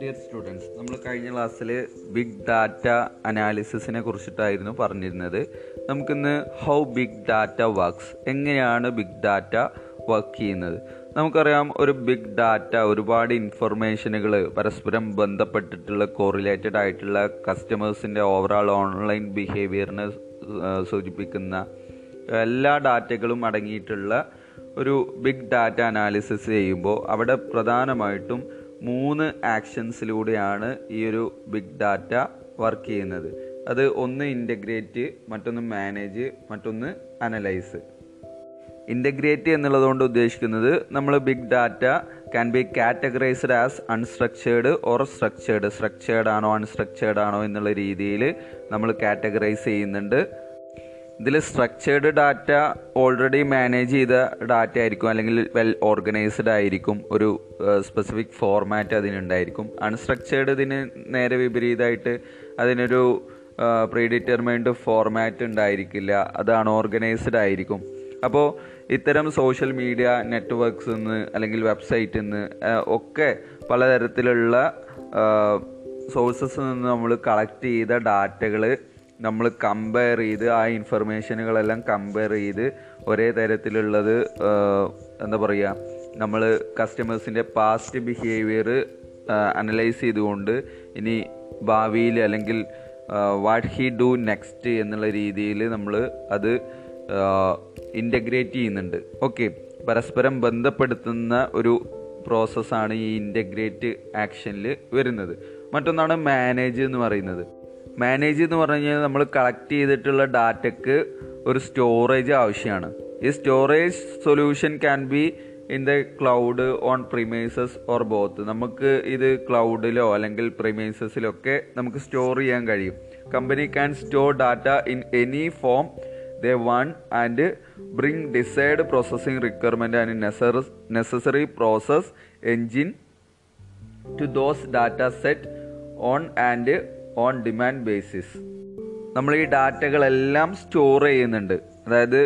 Dear students, നമ്മൾ കഴിഞ്ഞ ക്ലാസ്സിൽ ബിഗ് ഡാറ്റ അനാലിസിസിനെ കുറിച്ചിട്ടായിരുന്നു പറഞ്ഞിരുന്നത്. നമുക്കിന്ന് ഹൗ ബിഗ് ഡാറ്റ വർക്ക്സ്, എങ്ങനെയാണ് ബിഗ് ഡാറ്റ വർക്ക് ചെയ്യുന്നത്. നമുക്കറിയാം, ഒരു ബിഗ് ഡാറ്റ ഒരുപാട് ഇൻഫർമേഷനുകൾ പരസ്പരം ബന്ധപ്പെട്ടിട്ടുള്ള കോറിലേറ്റഡ് ആയിട്ടുള്ള കസ്റ്റമേഴ്സിൻ്റെ ഓവറാൾ ഓൺലൈൻ ബിഹേവിയറിനെ സൂചിപ്പിക്കുന്ന എല്ലാ ഡാറ്റകളും അടങ്ങിയിട്ടുള്ള ഒരു ബിഗ് ഡാറ്റ അനാലിസിസ് ചെയ്യുമ്പോൾ അവിടെ പ്രധാനമായിട്ടും 3 ആക്ഷൻസിലൂടെയാണ് ഈ ഒരു ബിഗ് ഡാറ്റ വർക്ക് ചെയ്യുന്നത്. അത് ഒന്ന് ഇൻ്റഗ്രേറ്റ്, മറ്റൊന്ന് മാനേജ്, മറ്റൊന്ന് അനലൈസ്. ഇൻ്റഗ്രേറ്റ് എന്നുള്ളതുകൊണ്ട് ഉദ്ദേശിക്കുന്നത് നമ്മൾ big data can be categorised as unstructured or structured. Structured ആണോ അൺസ്ട്രക്ചേർഡ് ആണോ എന്നുള്ള രീതിയിൽ നമ്മൾ കാറ്റഗറൈസ് ചെയ്യുന്നുണ്ട്. ഇതിൽ സ്ട്രക്ചേർഡ് ഡാറ്റ ഓൾറെഡി മാനേജ് ചെയ്ത ഡാറ്റ ആയിരിക്കും, അല്ലെങ്കിൽ വെൽ ഓർഗനൈസ്ഡ് ആയിരിക്കും, ഒരു സ്പെസിഫിക് ഫോർമാറ്റ് അതിനുണ്ടായിരിക്കും. അൺസ്ട്രക്ചേർഡ് ഇതിന് നേരെ വിപരീതമായിട്ട് അതിനൊരു പ്രീഡിറ്റർമൈൻഡ് ഫോർമാറ്റ് ഉണ്ടായിരിക്കില്ല, അത് അൺഓർഗനൈസ്ഡ് ആയിരിക്കും. അപ്പോൾ ഇത്തരം സോഷ്യൽ മീഡിയ നെറ്റ്വർക്ക്സിൽ നിന്ന് അല്ലെങ്കിൽ വെബ്സൈറ്റിൽ നിന്ന് ഒക്കെ പലതരത്തിലുള്ള സോഴ്സസിൽ നിന്ന് നമ്മൾ കളക്ട് ചെയ്ത ഡാറ്റകൾ നമ്മൾ കമ്പയർ ചെയ്ത് ആ ഇൻഫർമേഷനുകളെല്ലാം കമ്പയർ ചെയ്ത് ഒരേ തരത്തിലുള്ളത് നമ്മൾ കസ്റ്റമേഴ്സിൻ്റെ പാസ്റ്റ് ബിഹേവിയർ അനലൈസ് ചെയ്തുകൊണ്ട് ഇനി ഭാവിയിൽ അല്ലെങ്കിൽ വാട്ട് ഹി ഡു നെക്സ്റ്റ് എന്നുള്ള രീതിയിൽ നമ്മൾ അത് ഇൻ്റഗ്രേറ്റ് ചെയ്യുന്നുണ്ട്. ഓക്കെ, പരസ്പരം ബന്ധപ്പെടുത്തുന്ന ഒരു പ്രോസസ്സാണ് ഈ ഇൻ്റഗ്രേറ്റ് ആക്ഷനിൽ വരുന്നത്. മറ്റൊന്നാണ് മാനേജ് എന്ന് പറയുന്നത്. മാനേജ് എന്ന് പറഞ്ഞു കഴിഞ്ഞാൽ നമ്മൾ കളക്ട് ചെയ്തിട്ടുള്ള ഡാറ്റയ്ക്ക് ഒരു സ്റ്റോറേജ് ആവശ്യമാണ്. ഈ storage solution can be in the cloud, on premises or both. നമുക്ക് ഇത് ക്ലൗഡിലോ അല്ലെങ്കിൽ പ്രിമൈസസിലൊക്കെ നമുക്ക് സ്റ്റോർ ചെയ്യാൻ കഴിയും. Company can store data in any form they want and bring desired processing requirement and necessary process engine to those data set on and on demand basis. നമ്മൾ ഈ ഡാറ്റകളെല്ലാം സ്റ്റോർ ചെയ്യുന്നുണ്ട്. അതായത്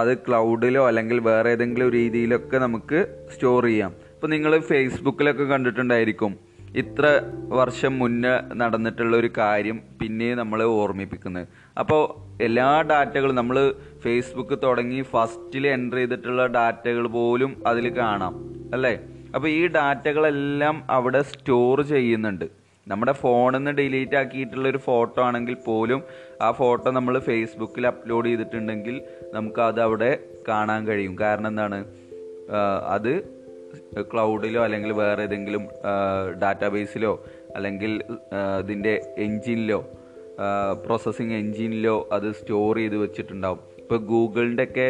അത് ക്ലൗഡിലോ അല്ലെങ്കിൽ വേറെ ഏതെങ്കിലും രീതിയിലൊക്കെ നമുക്ക് സ്റ്റോർ ചെയ്യാം. ഇപ്പോൾ നിങ്ങൾ ഫേസ്ബുക്കിലൊക്കെ കണ്ടിട്ടുണ്ടായിരിക്കും, ഇത്ര വർഷം മുന്നേ നടന്നിട്ടുള്ളൊരു കാര്യം പിന്നെ നമ്മളെ ഓർമ്മിപ്പിക്കുന്നത്. അപ്പോൾ എല്ലാ ഡാറ്റകളും നമ്മൾ ഫേസ്ബുക്ക് തുടങ്ങി ഫസ്റ്റിൽ എൻ്റർ ചെയ്തിട്ടുള്ള ഡാറ്റകൾ പോലും അതിൽ കാണാം, അല്ലേ? അപ്പോൾ ഈ ഡാറ്റകളെല്ലാം അവിടെ സ്റ്റോർ ചെയ്യുന്നുണ്ട്. നമ്മുടെ ഫോണിൽ നിന്ന് ഡിലീറ്റ് ആക്കിയിട്ടുള്ളൊരു ഫോട്ടോ ആണെങ്കിൽ പോലും ആ ഫോട്ടോ നമ്മൾ ഫേസ്ബുക്കിൽ അപ്ലോഡ് ചെയ്തിട്ടുണ്ടെങ്കിൽ നമുക്കത് അവിടെ കാണാൻ കഴിയും. കാരണം എന്താണ്, അത് ക്ലൗഡിലോ അല്ലെങ്കിൽ വേറെ ഏതെങ്കിലും ഡാറ്റാബേസിലോ അല്ലെങ്കിൽ ഇതിൻ്റെ എൻജിനിലോ പ്രോസസ്സിങ് എൻജിനിലോ അത് സ്റ്റോർ ചെയ്ത് വെച്ചിട്ടുണ്ടാവും. ഇപ്പോൾ ഗൂഗിളിൻ്റെയൊക്കെ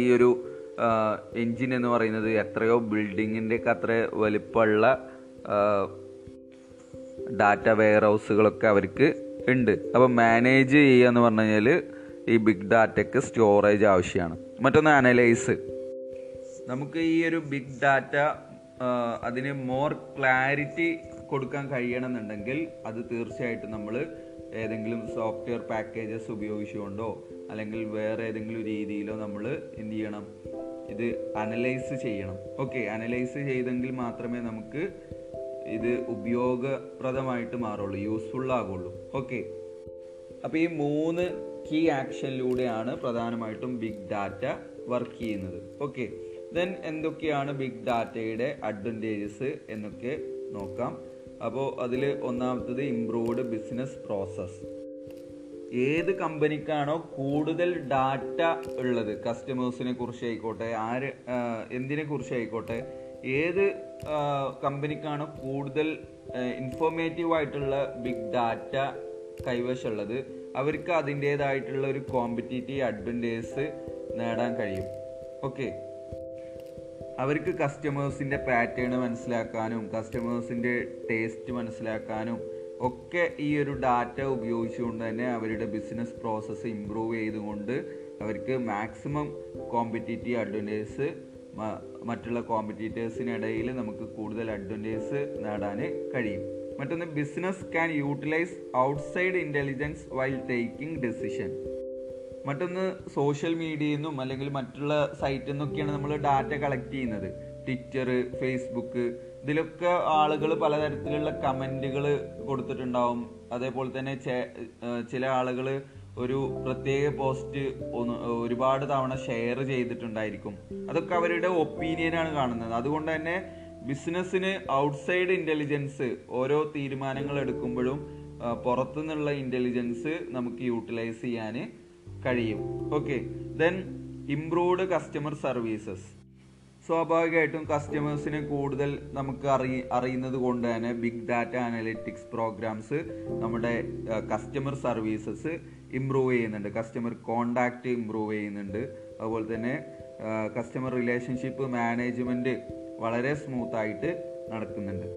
ഈ ഒരു എൻജിൻ എന്ന് പറയുന്നത് എത്രയോ ബിൽഡിങ്ങിൻ്റെയൊക്കെ അത്ര വലിപ്പമുള്ള ഡാറ്റ വെയർ ഹൗസുകളൊക്കെ അവർക്ക് ഉണ്ട്. അപ്പോൾ മാനേജ് ചെയ്യുക എന്ന് പറഞ്ഞു കഴിഞ്ഞാൽ ഈ ബിഗ് ഡാറ്റയ്ക്ക് സ്റ്റോറേജ് ആവശ്യമാണ്. മറ്റൊന്ന് അനലൈസ്. നമുക്ക് ഈ ഒരു ബിഗ് ഡാറ്റ അതിന് മോർ ക്ലാരിറ്റി കൊടുക്കാൻ കഴിയണമെന്നുണ്ടെങ്കിൽ അത് തീർച്ചയായിട്ടും നമ്മൾ ഏതെങ്കിലും സോഫ്റ്റ്വെയർ പാക്കേജസ് ഉപയോഗിച്ചുകൊണ്ടോ അല്ലെങ്കിൽ വേറെ ഏതെങ്കിലും രീതിയിലോ നമ്മൾ എന്ത് ചെയ്യണം, ഇത് അനലൈസ് ചെയ്യണം. ഓക്കെ, അനലൈസ് ചെയ്തെങ്കിൽ മാത്രമേ നമുക്ക് ഇത് ഉപയോഗപ്രദമായിട്ട് മാറുള്ളൂ, യൂസ്ഫുൾ ആകുള്ളൂ. ഓക്കെ, അപ്പോൾ ഈ 3 കീ ആക്ഷനിലൂടെയാണ് പ്രധാനമായിട്ടും ബിഗ് ഡാറ്റ വർക്ക് ചെയ്യുന്നത്. ഓക്കെ, ദെൻ എന്തൊക്കെയാണ് ബിഗ് ഡാറ്റയുടെ അഡ്വാൻറ്റേജസ് എന്നൊക്കെ നോക്കാം. അപ്പോൾ അതിൽ ഒന്നാമത്തത് ഇംപ്രൂവ്ഡ് ബിസിനസ് പ്രോസസ്സ്. ഏത് കമ്പനിക്കാണോ കൂടുതൽ ഡാറ്റ ഉള്ളത്, കസ്റ്റമേഴ്സിനെ കുറിച്ചായിക്കോട്ടെ എന്തിനെ കുറിച്ചായിക്കോട്ടെ, ഏത് കമ്പനിക്കാണ് കൂടുതൽ ഇൻഫോർമേറ്റീവായിട്ടുള്ള ബിഗ് ഡാറ്റ കൈവശമുള്ളത്, അവർക്ക് അതിൻ്റേതായിട്ടുള്ള ഒരു കോമ്പറ്റീറ്റീവ് അഡ്വാൻറ്റേജ് നേടാൻ കഴിയും. ഓക്കെ, അവർക്ക് കസ്റ്റമേഴ്സിൻ്റെ പാറ്റേൺ മനസ്സിലാക്കാനും കസ്റ്റമേഴ്സിൻ്റെ ടേസ്റ്റ് മനസ്സിലാക്കാനും ഒക്കെ ഈ ഒരു ഡാറ്റ ഉപയോഗിച്ചുകൊണ്ട് തന്നെ അവരുടെ ബിസിനസ് പ്രോസസ്സ് ഇമ്പ്രൂവ് ചെയ്തുകൊണ്ട് അവർക്ക് മാക്സിമം കോമ്പറ്റീറ്റീവ് അഡ്വാൻറ്റേജ് മറ്റുള്ള കോമ്പറ്റീറ്റേഴ്സിനിടയിൽ നമുക്ക് കൂടുതൽ അഡ്വാൻറ്റേജ് നേടാൻ കഴിയും. മറ്റൊന്ന് business can utilise outside intelligence while taking decision. മറ്റൊന്ന് സോഷ്യൽ മീഡിയയിൽ നിന്നും അല്ലെങ്കിൽ മറ്റുള്ള സൈറ്റിൽ നിന്നൊക്കെയാണ് നമ്മൾ ഡാറ്റ കളക്ട് ചെയ്യുന്നത്. ട്വിറ്റർ, ഫേസ്ബുക്ക്, ഇതിലൊക്കെ ആളുകൾ പലതരത്തിലുള്ള കമൻറ്റുകൾ കൊടുത്തിട്ടുണ്ടാവും. അതേപോലെ തന്നെ ചില ആളുകൾ ഒരു പ്രത്യേക പോസ്റ്റ് ഒരുപാട് തവണ ഷെയർ ചെയ്തിട്ടുണ്ടായിരിക്കും. അതൊക്കെ അവരുടെ ഒപ്പീനിയനാണ് കാണുന്നത്. അതുകൊണ്ട് തന്നെ ബിസിനസ്സിന് ഔട്ട്സൈഡ് ഇൻ്റലിജൻസ് ഓരോ തീരുമാനങ്ങൾ എടുക്കുമ്പോഴും പുറത്തുനിന്നുള്ള ഇൻ്റലിജൻസ് നമുക്ക് യൂട്ടിലൈസ് ചെയ്യാൻ കഴിയും. Okay, then improved customer services. സ്വാഭാവികമായിട്ടും കസ്റ്റമേഴ്സിനെ കൂടുതൽ നമുക്ക് അറിയുന്നത് കൊണ്ട് തന്നെ ബിഗ് ഡാറ്റ അനലിറ്റിക്സ് പ്രോഗ്രാംസ് നമ്മുടെ കസ്റ്റമർ സർവീസസ് ഇമ്പ്രൂവ് ചെയ്യുന്നുണ്ട്. കസ്റ്റമർ കോണ്ടാക്റ്റ് ഇമ്പ്രൂവ് ചെയ്യുന്നുണ്ട്. അതുപോലെ തന്നെ കസ്റ്റമർ റിലേഷൻഷിപ്പ് മാനേജ്മെൻറ്റ് വളരെ സ്മൂത്തായിട്ട് നടക്കുന്നുണ്ട്.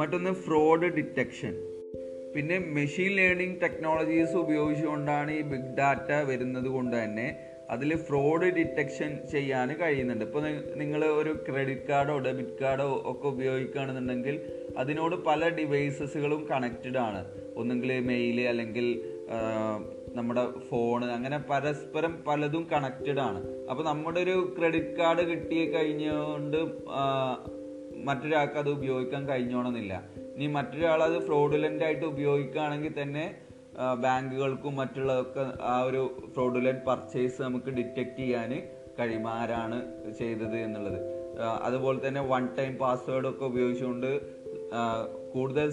മറ്റൊന്ന് ഫ്രോഡ് ഡിറ്റക്ഷൻ. പിന്നെ മെഷീൻ ലേണിംഗ് ടെക്നോളജീസ് ഉപയോഗിച്ചുകൊണ്ടാണ് ഈ ബിഗ് ഡാറ്റ വരുന്നത് കൊണ്ട് തന്നെ അതിൽ ഫ്രോഡ് ഡിറ്റക്ഷൻ ചെയ്യാൻ കഴിയുന്നുണ്ട്. ഇപ്പോൾ നിങ്ങൾ ഒരു ക്രെഡിറ്റ് കാർഡോ ഡെബിറ്റ് കാർഡോ ഒക്കെ ഉപയോഗിക്കുകയാണെന്നുണ്ടെങ്കിൽ അതിനോട് പല ഡിവൈസസുകളും കണക്റ്റഡ് ആണ്. ഒന്നുകിൽ മെയിൽ അല്ലെങ്കിൽ നമ്മുടെ ഫോണ്, അങ്ങനെ പരസ്പരം പലതും കണക്റ്റഡ് ആണ്. അപ്പോൾ നമ്മുടെ ഒരു ക്രെഡിറ്റ് കാർഡ് കിട്ടി കഴിഞ്ഞുകൊണ്ട് മറ്റൊരാൾക്ക് അത് ഉപയോഗിക്കാൻ കഴിഞ്ഞോണമെന്നില്ല. ഇനി മറ്റൊരാളത് ഫ്രോഡുലൻ്റായിട്ട് ഉപയോഗിക്കുകയാണെങ്കിൽ തന്നെ ബാങ്കുകൾക്കും മറ്റുള്ളതൊക്കെ ആ ഒരു ഫ്രോഡുലൻ്റ് പർച്ചേസ് നമുക്ക് ഡിറ്റക്റ്റ് ചെയ്യാൻ കഴിയും, ആരാണ് ചെയ്തത് എന്നുള്ളത്. അതുപോലെ തന്നെ വൺ ടൈം പാസ്വേഡൊക്കെ ഉപയോഗിച്ചുകൊണ്ട് കൂടുതൽ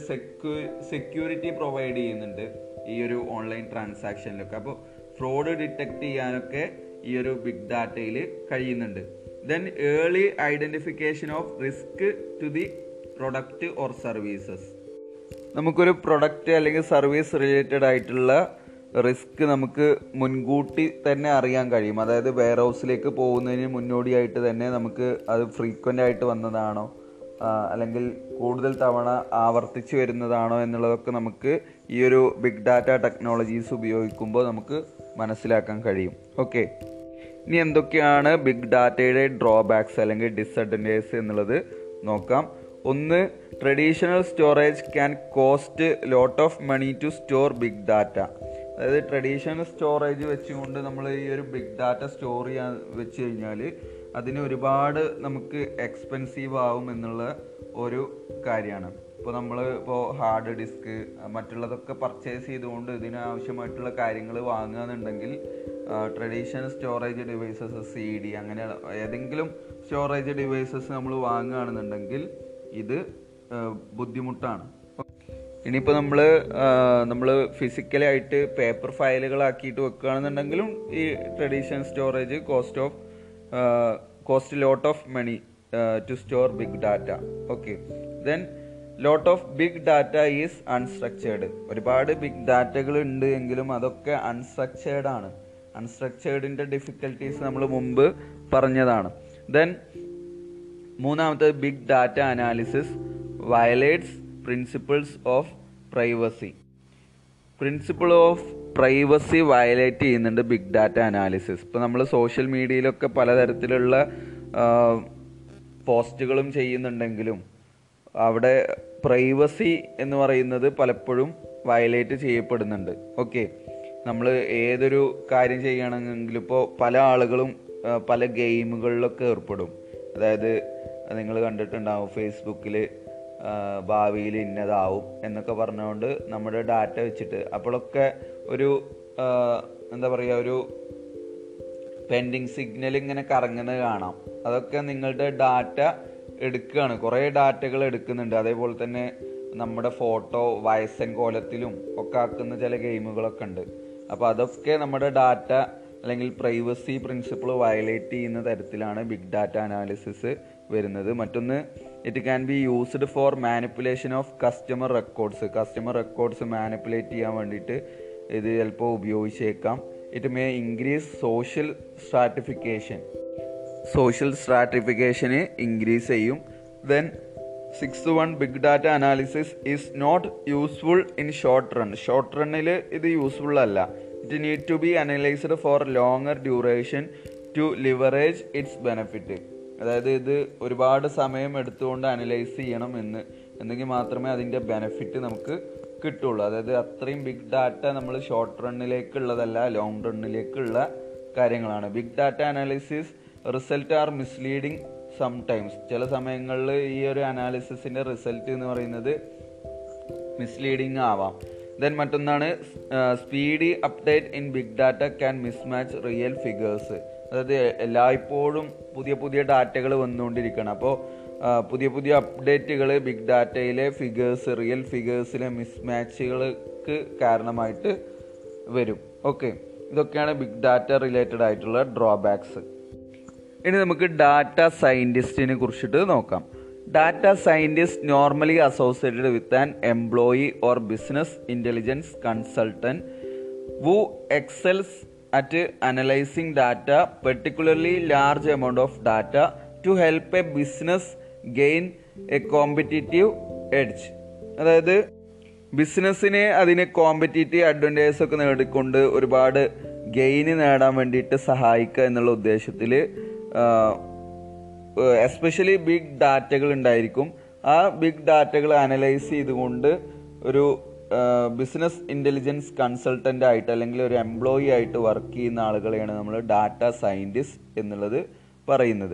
സെക്യൂരിറ്റി പ്രൊവൈഡ് ചെയ്യുന്നുണ്ട് ഈ ഒരു ഓൺലൈൻ ട്രാൻസാക്ഷനിലൊക്കെ. അപ്പോൾ ഫ്രോഡ് ഡിറ്റക്റ്റ് ചെയ്യാനൊക്കെ ഈ ഒരു ബിഗ് ഡാറ്റയിൽ കഴിയുന്നുണ്ട്. Then early identification of risk to the product or services. നമുക്കൊരു പ്രൊഡക്റ്റ് അല്ലെങ്കിൽ സർവീസ് റിലേറ്റഡ് ആയിട്ടുള്ള റിസ്ക് നമുക്ക് മുൻകൂട്ടി തന്നെ അറിയാൻ കഴിയും. അതായത് വെയർ ഹൗസിലേക്ക് പോകുന്നതിന് മുന്നോടിയായിട്ട് തന്നെ നമുക്ക് അത് ഫ്രീക്വൻ്റ് ആയിട്ട് വന്നതാണോ അല്ലെങ്കിൽ കൂടുതൽ തവണ ആവർത്തിച്ച് വരുന്നതാണോ എന്നുള്ളതൊക്കെ നമുക്ക് ഈ ഒരു ബിഗ് ഡാറ്റ ടെക്നോളജീസ് ഉപയോഗിക്കുമ്പോൾ നമുക്ക് മനസ്സിലാക്കാൻ കഴിയും. ഓക്കെ, ഇനി എന്തൊക്കെയാണ് ബിഗ് ഡാറ്റയുടെ ഡ്രോബാക്സ് അല്ലെങ്കിൽ ഡിസഡ്വാൻറ്റേജസ് എന്നുള്ളത് നോക്കാം. ഒന്ന്, traditional storage can cost lot of money to store big data. അതായത് ട്രഡീഷണൽ സ്റ്റോറേജ് വെച്ചുകൊണ്ട് നമ്മൾ ഈ ഒരു ബിഗ് ഡാറ്റ സ്റ്റോർ ചെയ്യാൻ വെച്ച് കഴിഞ്ഞാൽ അതിന് ഒരുപാട് നമുക്ക് എക്സ്പെൻസീവ് ആവും എന്നുള്ള ഒരു കാര്യമാണ്. ഇപ്പോൾ നമ്മളിപ്പോൾ ഹാർഡ് ഡിസ്ക് മറ്റുള്ളതൊക്കെ പർച്ചേസ് ചെയ്തുകൊണ്ട് ഇതിനാവശ്യമായിട്ടുള്ള കാര്യങ്ങൾ വാങ്ങുക എന്നുണ്ടെങ്കിൽ ട്രഡീഷണൽ സ്റ്റോറേജ് ഡിവൈസസ്, CD അങ്ങനെ ഏതെങ്കിലും സ്റ്റോറേജ് ഡിവൈസസ് നമ്മൾ വാങ്ങുകയാണെന്നുണ്ടെങ്കിൽ ഇത് ബുദ്ധിമുട്ടാണ്. ഇനിയിപ്പോൾ നമ്മൾ ഫിസിക്കലായിട്ട് പേപ്പർ ഫയലുകളാക്കിയിട്ട് വെക്കുകയാണെന്നുണ്ടെങ്കിലും ഈ traditional storage cost lot of money to store big data. Okay, then lot of big data is unstructured. ഒരുപാട് ബിഗ് ഡാറ്റകൾ ഉണ്ട് എങ്കിലും അതൊക്കെ അൺസ്ട്രക്ചേർഡാണ്. അൺസ്ട്രക്ചേർഡിൻ്റെ ഡിഫിക്കൽട്ടീസ് നമ്മൾ മുമ്പ് പറഞ്ഞതാണ്. ദെൻ മൂന്നാമത്തത് big data analysis violates principles of privacy. Principle of privacy violate ചെയ്യുന്നുണ്ട് ബിഗ് ഡാറ്റ അനാലിസിസ്. ഇപ്പോൾ നമ്മൾ സോഷ്യൽ മീഡിയയിലൊക്കെ പലതരത്തിലുള്ള പോസ്റ്റുകളും ചെയ്യുന്നുണ്ടെങ്കിലും അവിടെ പ്രൈവസി എന്ന് പറയുന്നത് പലപ്പോഴും വയലേറ്റ് ചെയ്യപ്പെടുന്നുണ്ട്. ഓക്കെ, നമ്മൾ ഏതൊരു കാര്യം ചെയ്യുകയാണെങ്കിലും ഇപ്പോൾ പല ആളുകളും പല ഗെയിമുകളിലൊക്കെ ഏർപ്പെടും. അതായത് നിങ്ങൾ കണ്ടിട്ടുണ്ടാവും ഫേസ്ബുക്കിൽ ഭാവിയിൽ ഇന്നതാവും എന്നൊക്കെ പറഞ്ഞുകൊണ്ട് നമ്മുടെ ഡാറ്റ വെച്ചിട്ട് അപ്പോഴൊക്കെ ഒരു എന്താ പറയുക, ഒരു പെൻഡിങ് സിഗ്നൽ ഇങ്ങനെ കറങ്ങുന്നത് കാണാം. അതൊക്കെ നിങ്ങളുടെ ഡാറ്റ എടുക്കുകയാണ്, കുറേ ഡാറ്റകൾ എടുക്കുന്നുണ്ട്. അതേപോലെ തന്നെ നമ്മുടെ ഫോട്ടോ വയസ്സൻ കോലത്തിലും ഒക്കെ ആക്കുന്ന ചില ഗെയിമുകളൊക്കെ ഉണ്ട്. അപ്പോൾ അതൊക്കെ നമ്മുടെ ഡാറ്റ അല്ലെങ്കിൽ പ്രൈവസി പ്രിൻസിപ്പിൾ വയലേറ്റ് ചെയ്യുന്ന തരത്തിലാണ് ബിഗ് ഡാറ്റ അനാലിസിസ് വരുന്നത്. മറ്റൊന്ന്, it can be used for manipulation of customer records. Customer records manipulate ചെയ്യാൻ വേണ്ടിയിട്ട് ഇത് ചിലപ്പോൾ ഉപയോഗിച്ചേക്കാം. ഇറ്റ് മേ ഇൻക്രീസ് സോഷ്യൽ സ്ട്രാറ്റിഫിക്കേഷന് ഇൻക്രീസ് ചെയ്യും. Then 6th one, big data analysis is not useful in short റണ്ണിൽ ഇത് യൂസ്ഫുൾ അല്ല. It need to be analysed for longer duration to leverage its benefit. അതായത് ഇത് ഒരുപാട് സമയം എടുത്തുകൊണ്ട് അനലൈസ് ചെയ്യണം എന്നെങ്കിൽ മാത്രമേ അതിൻ്റെ ബെനഫിറ്റ് നമുക്ക് കിട്ടുള്ളൂ. അതായത് അത്രയും ബിഗ് ഡാറ്റ നമ്മൾ ഷോർട്ട് റണ്ണിലേക്കുള്ളതല്ല, ലോങ് റണ്ണിലേക്കുള്ള കാര്യങ്ങളാണ്. Big data analysis result are misleading sometimes. ചില സമയങ്ങളിൽ ഈ ഒരു അനാലിസിസിൻ്റെ റിസൾട്ട് എന്ന് പറയുന്നത് മിസ്ലീഡിങ് ആവാം. ദെൻ മറ്റൊന്നാണ് speedy update in big data can mismatch real figures. അതായത് എല്ലായ്പ്പോഴും പുതിയ പുതിയ ഡാറ്റകൾ വന്നുകൊണ്ടിരിക്കണം. അപ്പോൾ പുതിയ പുതിയ അപ്ഡേറ്റുകൾ ബിഗ് ഡാറ്റയിലെ ഫിഗേഴ്സ്, റിയൽ ഫിഗേഴ്സിലെ മിസ്മാച്ചുകൾക്ക് കാരണമായിട്ട് വരും. ഓക്കെ, ഇതൊക്കെയാണ് ബിഗ് ഡാറ്റ റിലേറ്റഡ് ആയിട്ടുള്ള ഡ്രോബാക്സ്. ഇനി നമുക്ക് ഡാറ്റ സയൻറ്റിസ്റ്റിനെ കുറിച്ചിട്ട് നോക്കാം. Data scientist normally associated with an employee or business intelligence consultant who excels at analyzing data, particularly large amount of data, to help a business gain a competitive edge. അതായത് ബിസിനസ്സിനെ അതിന് competitive advantages ഒക്കെ നേടിക്കൊണ്ട് ഒരുപാട് gain നേടാൻ വേണ്ടിയിട്ട് സഹായിക്കുക എന്നുള്ള ഉദ്ദേശത്തിൽ എസ്പെഷ്യലി ബിഗ് ഡാറ്റകൾ ഉണ്ടായിരിക്കും. ആ ബിഗ് ഡാറ്റകൾ അനലൈസ് ചെയ്തുകൊണ്ട് ഒരു ബിസിനസ് ഇൻ്റലിജൻസ് കൺസൾട്ടൻ്റ് ആയിട്ട് അല്ലെങ്കിൽ ഒരു എംപ്ലോയി ആയിട്ട് വർക്ക് ചെയ്യുന്ന ആളുകളെയാണ് നമ്മൾ ഡാറ്റ സയൻറ്റിസ്റ്റ് എന്നുള്ളത് പറയുന്നത്.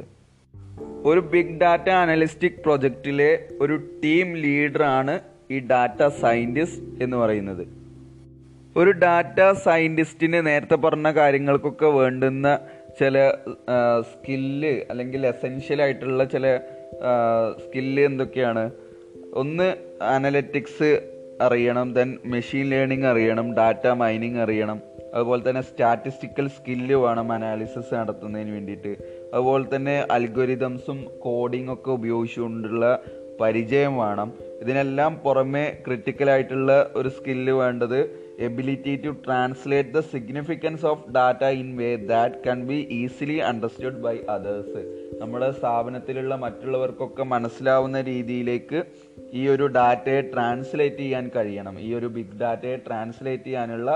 ഒരു ബിഗ് ഡാറ്റ അനലിസ്റ്റിക് പ്രൊജക്റ്റിലെ ഒരു ടീം ലീഡറാണ് ഈ ഡാറ്റ സയൻറ്റിസ്റ്റ് എന്ന് പറയുന്നത്. ഒരു ഡാറ്റ സയൻറ്റിസ്റ്റിന് നേരത്തെ പറഞ്ഞ കാര്യങ്ങൾക്കൊക്കെ വേണ്ടുന്ന ചില സ്കില്ല് അല്ലെങ്കിൽ എസെൻഷ്യൽ ആയിട്ടുള്ള ചില സ്കില്ല് എന്തൊക്കെയാണ്? ഒന്ന് അനലറ്റിക്സ് അറിയണം, ദെൻ മെഷീൻ ലേണിംഗ് അറിയണം, ഡാറ്റ മൈനിങ് അറിയണം, അതുപോലെ തന്നെ സ്റ്റാറ്റിസ്റ്റിക്കൽ സ്കില്ല് വേണം അനാലിസിസ് നടത്തുന്നതിന് വേണ്ടിയിട്ട്, അതുപോലെ തന്നെ അൽഗോരിതംസും കോഡിംഗ് ഒക്കെ ഉപയോഗിച്ചുകൊണ്ടുള്ള പരിചയം വേണം. ഇതിനെല്ലാം പുറമെ ക്രിട്ടിക്കലായിട്ടുള്ള ഒരു സ്കില്ല് വേണ്ടത് ability to translate the significance of data in way that can be easily understood by others. നമ്മുടെ സ്ഥാപനത്തിലുള്ള മറ്റുള്ളവർക്കൊക്കെ മനസ്സിലാവുന്ന രീതിയിലേക്ക് ഈ ഒരു ഡാറ്റയെ ട്രാൻസ്ലേറ്റ് ചെയ്യാൻ കഴിയണം. ഈ ഒരു ബിഗ് ഡാറ്റയെ ട്രാൻസ്ലേറ്റ് ചെയ്യാനുള്ള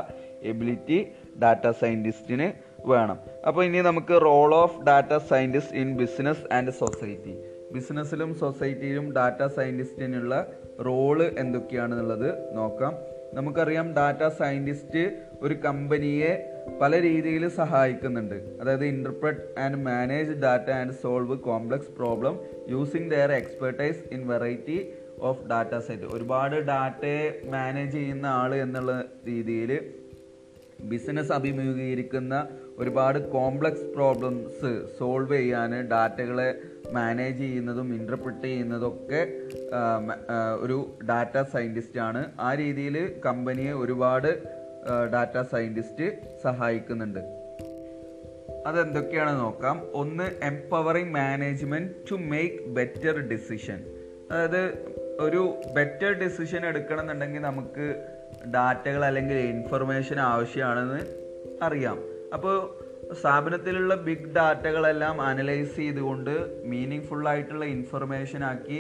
എബിലിറ്റി ഡാറ്റ സയൻറ്റിസ്റ്റിന് വേണം. അപ്പോൾ ഇനി നമുക്ക് role of data scientist in business and society. ബിസിനസ്സിലും സൊസൈറ്റിയിലും ഡാറ്റ സയൻറ്റിസ്റ്റിനുള്ള റോള് എന്തൊക്കെയാണെന്നുള്ളത് നോക്കാം. നമുക്കറിയാം ഡാറ്റ സയൻറ്റിസ്റ്റ് ഒരു കമ്പനിയെ പല രീതിയിൽ സഹായിക്കുന്നുണ്ട്. അതായത് interpret and manage data and solve complex problem using their expertise in variety of data set. ഒരുപാട് ഡാറ്റയെ മാനേജ് ചെയ്യുന്ന ആൾ എന്നുള്ള രീതിയിൽ ബിസിനസ് അഭിമുഖീകരിക്കുന്ന ഒരുപാട് കോംപ്ലക്സ് പ്രോബ്ലംസ് സോൾവ് ചെയ്യാൻ ഡാറ്റകളെ മാനേജ് ചെയ്യുന്നതും ഇൻ്റർപ്രിറ്റ് ചെയ്യുന്നതൊക്കെ ഒരു ഡാറ്റ സയൻറ്റിസ്റ്റാണ്. ആ രീതിയിൽ കമ്പനിയെ ഒരുപാട് ഡാറ്റ സയൻറ്റിസ്റ്റ് സഹായിക്കുന്നുണ്ട്. അതെന്തൊക്കെയാണ് നോക്കാം. ഒന്ന്, empowering management to make better decision. അതായത് ഒരു ബെറ്റർ ഡിസിഷൻ എടുക്കണം എന്നുണ്ടെങ്കിൽ നമുക്ക് ഡാറ്റകൾ അല്ലെങ്കിൽ ഇൻഫർമേഷൻ ആവശ്യമാണെന്ന് അറിയാം. അപ്പോൾ സ്ഥാപനത്തിലുള്ള ബിഗ് ഡാറ്റകളെല്ലാം അനലൈസ് ചെയ്തുകൊണ്ട് മീനിങ് ഫുള്ളായിട്ടുള്ള ഇൻഫർമേഷനാക്കി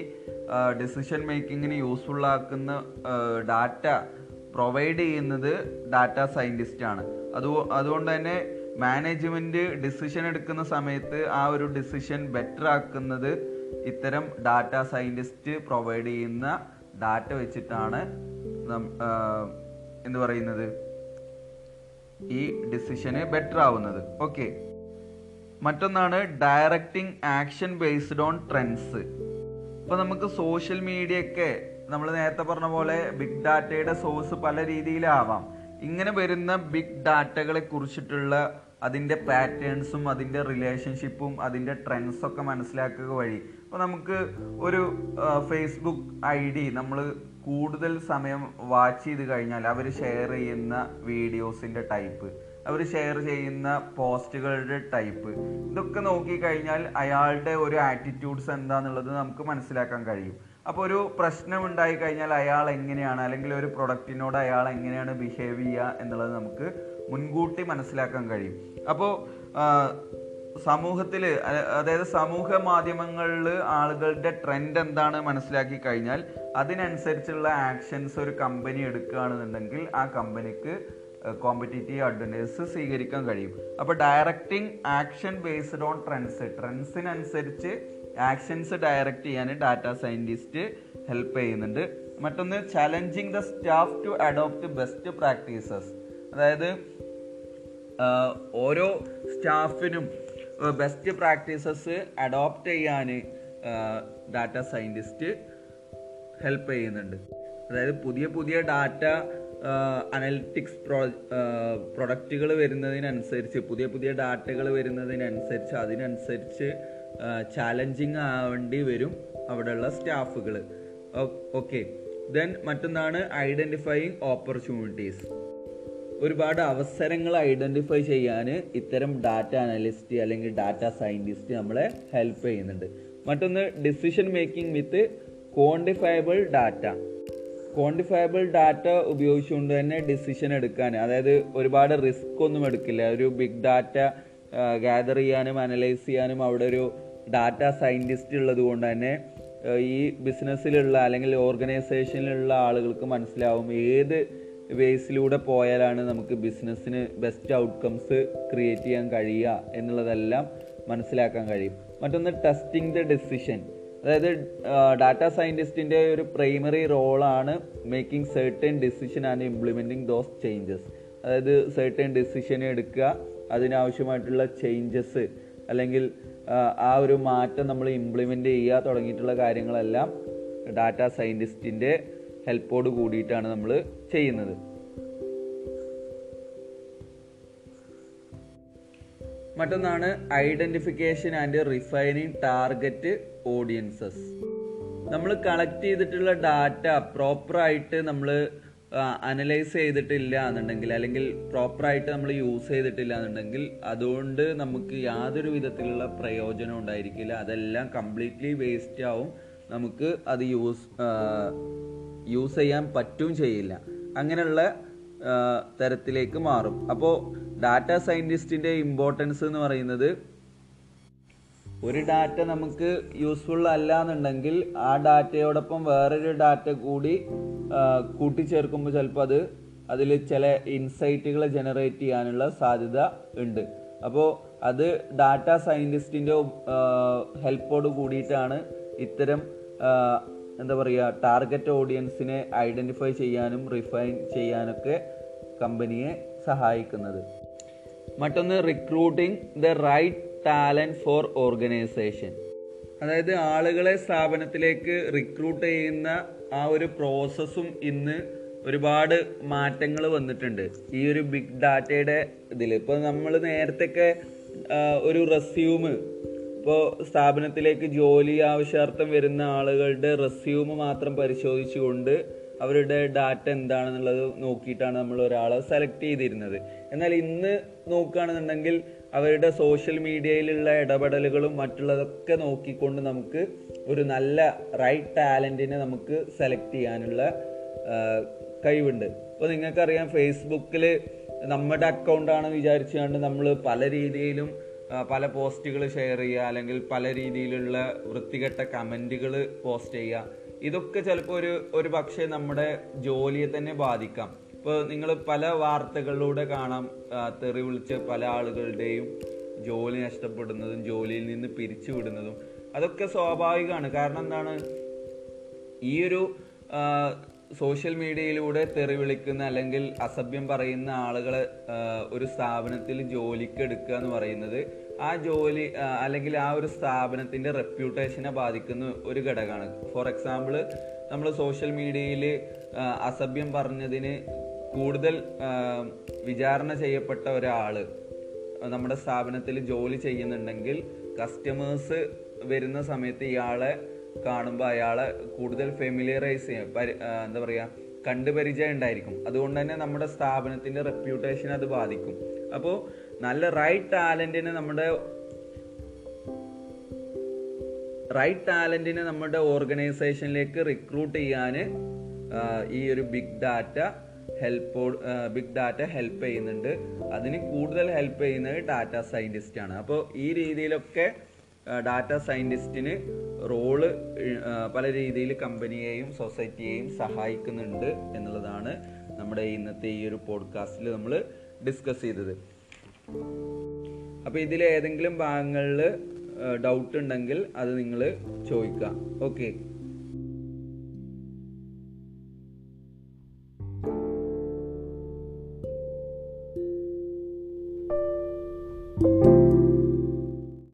ഡിസിഷൻ മേക്കിങ്ങിന് യൂസ്ഫുള്ളാക്കുന്ന ഡാറ്റ പ്രൊവൈഡ് ചെയ്യുന്നത് ഡാറ്റ സയൻറ്റിസ്റ്റാണ്. അതുകൊണ്ട് തന്നെ മാനേജ്മെൻറ്റ് ഡിസിഷൻ എടുക്കുന്ന സമയത്ത് ആ ഒരു ഡിസിഷൻ ബെറ്റർ ആക്കുന്നത് ഇത്തരം ഡാറ്റ സയൻറ്റിസ്റ്റ് പ്രൊവൈഡ് ചെയ്യുന്ന ഡാറ്റ വെച്ചിട്ടാണ് എന്ന് പറയുന്നത് ഈ ഡിസിഷന് ബെറ്റർ ആവുന്നത്. ഓക്കെ, മറ്റൊന്നാണ് directing action based on trends. അപ്പോൾ നമുക്ക് സോഷ്യൽ മീഡിയയൊക്കെ നമ്മൾ നേരത്തെ പറഞ്ഞ പോലെ ബിഗ് ഡാറ്റയുടെ സോഴ്സ് പല രീതിയിലാവാം. ഇങ്ങനെ വരുന്ന ബിഗ് ഡാറ്റകളെ കുറിച്ചിട്ടുള്ള അതിൻ്റെ പാറ്റേൺസും അതിൻ്റെ റിലേഷൻഷിപ്പും അതിൻ്റെ ട്രെൻഡ്സൊക്കെ മനസ്സിലാക്കുക വഴി അപ്പോൾ നമുക്ക് ഒരു ഫേസ്ബുക്ക് ഐ ഡി നമ്മൾ കൂടുതൽ സമയം വാച്ച് ചെയ്ത് കഴിഞ്ഞാൽ അവർ ഷെയർ ചെയ്യുന്ന വീഡിയോസിൻ്റെ ടൈപ്പ്, അവർ ഷെയർ ചെയ്യുന്ന പോസ്റ്റുകളുടെ ടൈപ്പ്, ഇതൊക്കെ നോക്കിക്കഴിഞ്ഞാൽ അയാളുടെ ഒരു ആറ്റിറ്റ്യൂഡ്സ് എന്താണെന്നുള്ളത് നമുക്ക് മനസ്സിലാക്കാൻ കഴിയും. അപ്പോൾ ഒരു പ്രശ്നമുണ്ടായി കഴിഞ്ഞാൽ അയാൾ എങ്ങനെയാണ് അല്ലെങ്കിൽ ഒരു പ്രൊഡക്റ്റിനോട് അയാൾ എങ്ങനെയാണ് ബിഹേവ് ചെയ്യുക എന്നുള്ളത് നമുക്ക് മുൻകൂട്ടി മനസ്സിലാക്കാൻ കഴിയും. അപ്പോൾ സമൂഹത്തിൽ, അതായത് സമൂഹ മാധ്യമങ്ങളിൽ ആളുകളുടെ ട്രെൻഡ് എന്താണ് മനസ്സിലാക്കി കഴിഞ്ഞാൽ അതിനനുസരിച്ചുള്ള ആക്ഷൻസ് ഒരു കമ്പനി എടുക്കുകയാണെന്നുണ്ടെങ്കിൽ ആ കമ്പനിക്ക് കോമ്പറ്റീറ്റീവ് അഡ്വാൻറ്റേജസ് സ്വീകരിക്കാൻ കഴിയും. അപ്പോൾ directing action based on trends, ട്രെൻഡ്സിനനുസരിച്ച് ആക്ഷൻസ് ഡയറക്റ്റ് ചെയ്യാൻ ഡാറ്റ സയൻറ്റിസ്റ്റ് ഹെൽപ്പ് ചെയ്യുന്നുണ്ട്. മറ്റൊന്ന് challenging the staff to adopt best practices. അതായത് ഓരോ സ്റ്റാഫിനും ബെസ്റ്റ് പ്രാക്ടീസസ് അഡോപ്റ്റ് ചെയ്യാൻ ഡാറ്റ സയൻറ്റിസ്റ്റ് ഹെൽപ്പ് ചെയ്യുന്നുണ്ട്. അതായത് പുതിയ പുതിയ ഡാറ്റ അനലിറ്റിക്സ് പ്രൊഡക്റ്റുകൾ വരുന്നതിനനുസരിച്ച്, പുതിയ പുതിയ ഡാറ്റകൾ വരുന്നതിനനുസരിച്ച് അതിനനുസരിച്ച് ചാലഞ്ചിങ് ആവേണ്ടി വരും അവിടെയുള്ള സ്റ്റാഫുകൾ. ഓക്കെ, ദെൻ മറ്റൊന്നാണ് ഐഡൻറ്റിഫൈയിങ് ഓപ്പർച്യൂണിറ്റീസ്. ഒരുപാട് അവസരങ്ങൾ ഐഡൻറ്റിഫൈ ചെയ്യാൻ ഇത്തരം ഡാറ്റ അനലിസ്റ്റ് അല്ലെങ്കിൽ ഡാറ്റ സയൻറ്റിസ്റ്റ് നമ്മളെ ഹെൽപ്പ് ചെയ്യുന്നുണ്ട്. മറ്റൊന്ന് decision making with quantifiable data. Quantifiable data ഉപയോഗിച്ചുകൊണ്ട് തന്നെ ഡിസിഷൻ എടുക്കാൻ, അതായത് ഒരുപാട് റിസ്ക് ഒന്നും എടുക്കില്ല. ഒരു ബിഗ് ഡാറ്റ ഗ്യാദർ ചെയ്യാനും അനലൈസ് ചെയ്യാനും അവിടെ ഒരു ഡാറ്റ സയൻറ്റിസ്റ്റ് ഉള്ളത് കൊണ്ട് തന്നെ ഈ ബിസിനസ്സിലുള്ള അല്ലെങ്കിൽ ഓർഗനൈസേഷനിലുള്ള ആളുകൾക്ക് മനസ്സിലാവും ഏത് വേസിലൂടെ പോയാലാണ് നമുക്ക് ബിസിനസ്സിന് ബെസ്റ്റ് ഔട്ട്കംസ് ക്രിയേറ്റ് ചെയ്യാൻ കഴിയുക എന്നുള്ളതെല്ലാം മനസ്സിലാക്കാൻ കഴിയും. മറ്റൊന്ന് ടെസ്റ്റിംഗ് ദ ഡിസിഷൻ. അതായത് ഡാറ്റ സയൻറ്റിസ്റ്റിൻ്റെ ഒരു പ്രൈമറി റോളാണ് making certain decision and implementing those changes. അതായത് സെർട്ടൻ ഡിസിഷൻ എടുക്കുക, അതിനാവശ്യമായിട്ടുള്ള ചേഞ്ചസ് അല്ലെങ്കിൽ ആ ഒരു മാറ്റം നമ്മൾ ഇംപ്ലിമെൻ്റ് ചെയ്യുക തുടങ്ങിയിട്ടുള്ള കാര്യങ്ങളെല്ലാം ഡാറ്റ സയൻറ്റിസ്റ്റിൻ്റെ ഹെൽപ്പോട് കൂടിയിട്ടാണ് നമ്മൾ ചെയ്യുന്നത്. മറ്റൊന്നാണ് identification and refining target audiences. നമ്മൾ കളക്ട് ചെയ്തിട്ടുള്ള ഡാറ്റ പ്രോപ്പറായിട്ട് നമ്മൾ അനലൈസ് ചെയ്തിട്ടില്ല എന്നുണ്ടെങ്കിൽ അല്ലെങ്കിൽ പ്രോപ്പറായിട്ട് നമ്മൾ യൂസ് ചെയ്തിട്ടില്ല എന്നുണ്ടെങ്കിൽ അതുകൊണ്ട് നമുക്ക് യാതൊരു വിധത്തിലുള്ള പ്രയോജനം ഉണ്ടായിരിക്കില്ല. അതെല്ലാം കംപ്ലീറ്റ്ലി വേസ്റ്റ് ആവും. നമുക്ക് അത് യൂസ് ചെയ്യാൻ പറ്റും ചെയ്യില്ല. അങ്ങനെയുള്ള തരത്തിലേക്ക് മാറും. അപ്പോൾ ഡാറ്റ സയൻറ്റിസ്റ്റിൻ്റെ ഇമ്പോർട്ടൻസ് എന്ന് പറയുന്നത്, ഒരു ഡാറ്റ നമുക്ക് യൂസ്ഫുൾ അല്ല എന്നുണ്ടെങ്കിൽ ആ ഡാറ്റയോടൊപ്പം വേറൊരു ഡാറ്റ കൂടി കൂട്ടിച്ചേർക്കുമ്പോൾ ചിലപ്പോൾ അതിൽ ചില ഇൻസൈറ്റുകൾ ജനറേറ്റ് ചെയ്യാനുള്ള സാധ്യത ഉണ്ട്. അപ്പോൾ അത് ഡാറ്റ സയൻറ്റിസ്റ്റിൻ്റെ ഹെൽപ്പോട് കൂടിയിട്ടാണ് ഇത്തരം എന്താ പറയുക ടാർഗറ്റ് ഓഡിയൻസിനെ ഐഡൻറ്റിഫൈ ചെയ്യാനും റിഫൈൻ ചെയ്യാനൊക്കെ കമ്പനിയെ സഹായിക്കുന്നത്. മറ്റൊന്ന് recruiting the right talent for organisation. അതായത് ആളുകളെ സ്ഥാപനത്തിലേക്ക് റിക്രൂട്ട് ചെയ്യുന്ന ആ ഒരു പ്രോസസ്സും ഇന്ന് ഒരുപാട് മാറ്റങ്ങൾ വന്നിട്ടുണ്ട് ഈ ഒരു ബിഗ് ഡാറ്റയുടെ ഇതിൽ. ഇപ്പോൾ നമ്മൾ നേരത്തെയൊക്കെ ഒരു റെസ്യൂമ്, ഇപ്പോൾ സ്ഥാപനത്തിലേക്ക് ജോലി ആവശ്യാർത്ഥം വരുന്ന ആളുകളുടെ റെസ്യൂമ് മാത്രം പരിശോധിച്ചുകൊണ്ട് അവരുടെ ഡാറ്റ എന്താണെന്നുള്ളത് നോക്കിയിട്ടാണ് നമ്മൾ ഒരാളെ സെലക്ട് ചെയ്തിരുന്നത്. എന്നാൽ ഇന്ന് നോക്കുകയാണെന്നുണ്ടെങ്കിൽ അവരുടെ സോഷ്യൽ മീഡിയയിലുള്ള ഇടപെടലുകളും മറ്റുള്ളതൊക്കെ നോക്കിക്കൊണ്ട് നമുക്ക് ഒരു നല്ല റൈറ്റ് ടാലൻറ്റിനെ നമുക്ക് സെലക്ട് ചെയ്യാനുള്ള കഴിവുണ്ട്. ഇപ്പോൾ നിങ്ങൾക്കറിയാം, ഫേസ്ബുക്കിൽ നമ്മുടെ അക്കൗണ്ടാണെന്ന് വിചാരിച്ചുകൊണ്ട് നമ്മൾ പല രീതിയിലും പല പോസ്റ്റുകൾ ഷെയർ ചെയ്യുക അല്ലെങ്കിൽ പല രീതിയിലുള്ള വൃത്തികെട്ട കമൻറ്റുകൾ പോസ്റ്റ് ചെയ്യുക. ഇതൊക്കെ ചിലപ്പോൾ ഒരു പക്ഷേ നമ്മുടെ ജോലിയെ തന്നെ ബാധിക്കാം. ഇപ്പോൾ നിങ്ങൾ പല വാർത്തകളിലൂടെ കാണാം തെറി വിളിച്ച് പല ആളുകളുടെയും ജോലി നഷ്ടപ്പെടുന്നതും ജോലിയിൽ നിന്ന് പിരിച്ചുവിടുന്നതും. അതൊക്കെ സ്വാഭാവികമാണ്. കാരണം എന്താണ്, ഈ ഒരു സോഷ്യൽ മീഡിയയിലൂടെ തെറി വിളിക്കുന്ന അല്ലെങ്കിൽ അസഭ്യം പറയുന്ന ആളുകളെ ഒരു സ്ഥാപനത്തിൽ ജോലിക്ക് എടുക്കുക എന്ന് പറയുന്നത് ആ ജോലി അല്ലെങ്കിൽ ആ ഒരു സ്ഥാപനത്തിൻ്റെ റെപ്യൂട്ടേഷനെ ബാധിക്കുന്ന ഒരു ഘടകമാണ്. ഫോർ എക്സാമ്പിൾ, നമ്മൾ സോഷ്യൽ മീഡിയയിൽ അസഭ്യം പറഞ്ഞതിന് കൂടുതൽ വിചാരണ ചെയ്യപ്പെട്ട ഒരാൾ നമ്മുടെ സ്ഥാപനത്തിൽ ജോലി ചെയ്യുന്നുണ്ടെങ്കിൽ കസ്റ്റമേഴ്സ് വരുന്ന സമയത്ത് ഇയാളെ കാണുമ്പോൾ അയാളെ കൂടുതൽ ഫെമിലിയറൈസ് ചെയ്യാൻ എന്താ പറയുക കണ്ടുപരിചയം ഉണ്ടായിരിക്കും. അതുകൊണ്ട് തന്നെ നമ്മുടെ സ്ഥാപനത്തിൻ്റെ റെപ്യൂട്ടേഷനെ അത് ബാധിക്കും. അപ്പോൾ നല്ല റൈറ്റ് ടാലൻറ്റിനെ നമ്മുടെ ഓർഗനൈസേഷനിലേക്ക് റിക്രൂട്ട് ചെയ്യാൻ ഈ ഒരു ബിഗ് ഡാറ്റ ഹെൽപ്പ് ചെയ്യുന്നുണ്ട്. അതിന് കൂടുതൽ ഹെൽപ്പ് ചെയ്യുന്നത് ഡാറ്റ സയൻറ്റിസ്റ്റാണ്. അപ്പോൾ ഈ രീതിയിലൊക്കെ ഡാറ്റ സയൻറ്റിസ്റ്റിന് റോള് പല രീതിയിൽ കമ്പനിയെയും സൊസൈറ്റിയെയും സഹായിക്കുന്നുണ്ട് എന്നുള്ളതാണ് നമ്മുടെ ഇന്നത്തെ ഈ ഒരു പോഡ്കാസ്റ്റിൽ നമ്മൾ ഡിസ്കസ് ചെയ്തത്. അപ്പോൾ ഇതിൽ ഏതെങ്കിലും ഭാഗങ്ങളിൽ ഡൗട്ട് ഉണ്ടെങ്കിൽ അത് നിങ്ങൾ ചോദിക്കുക. ഓക്കെ.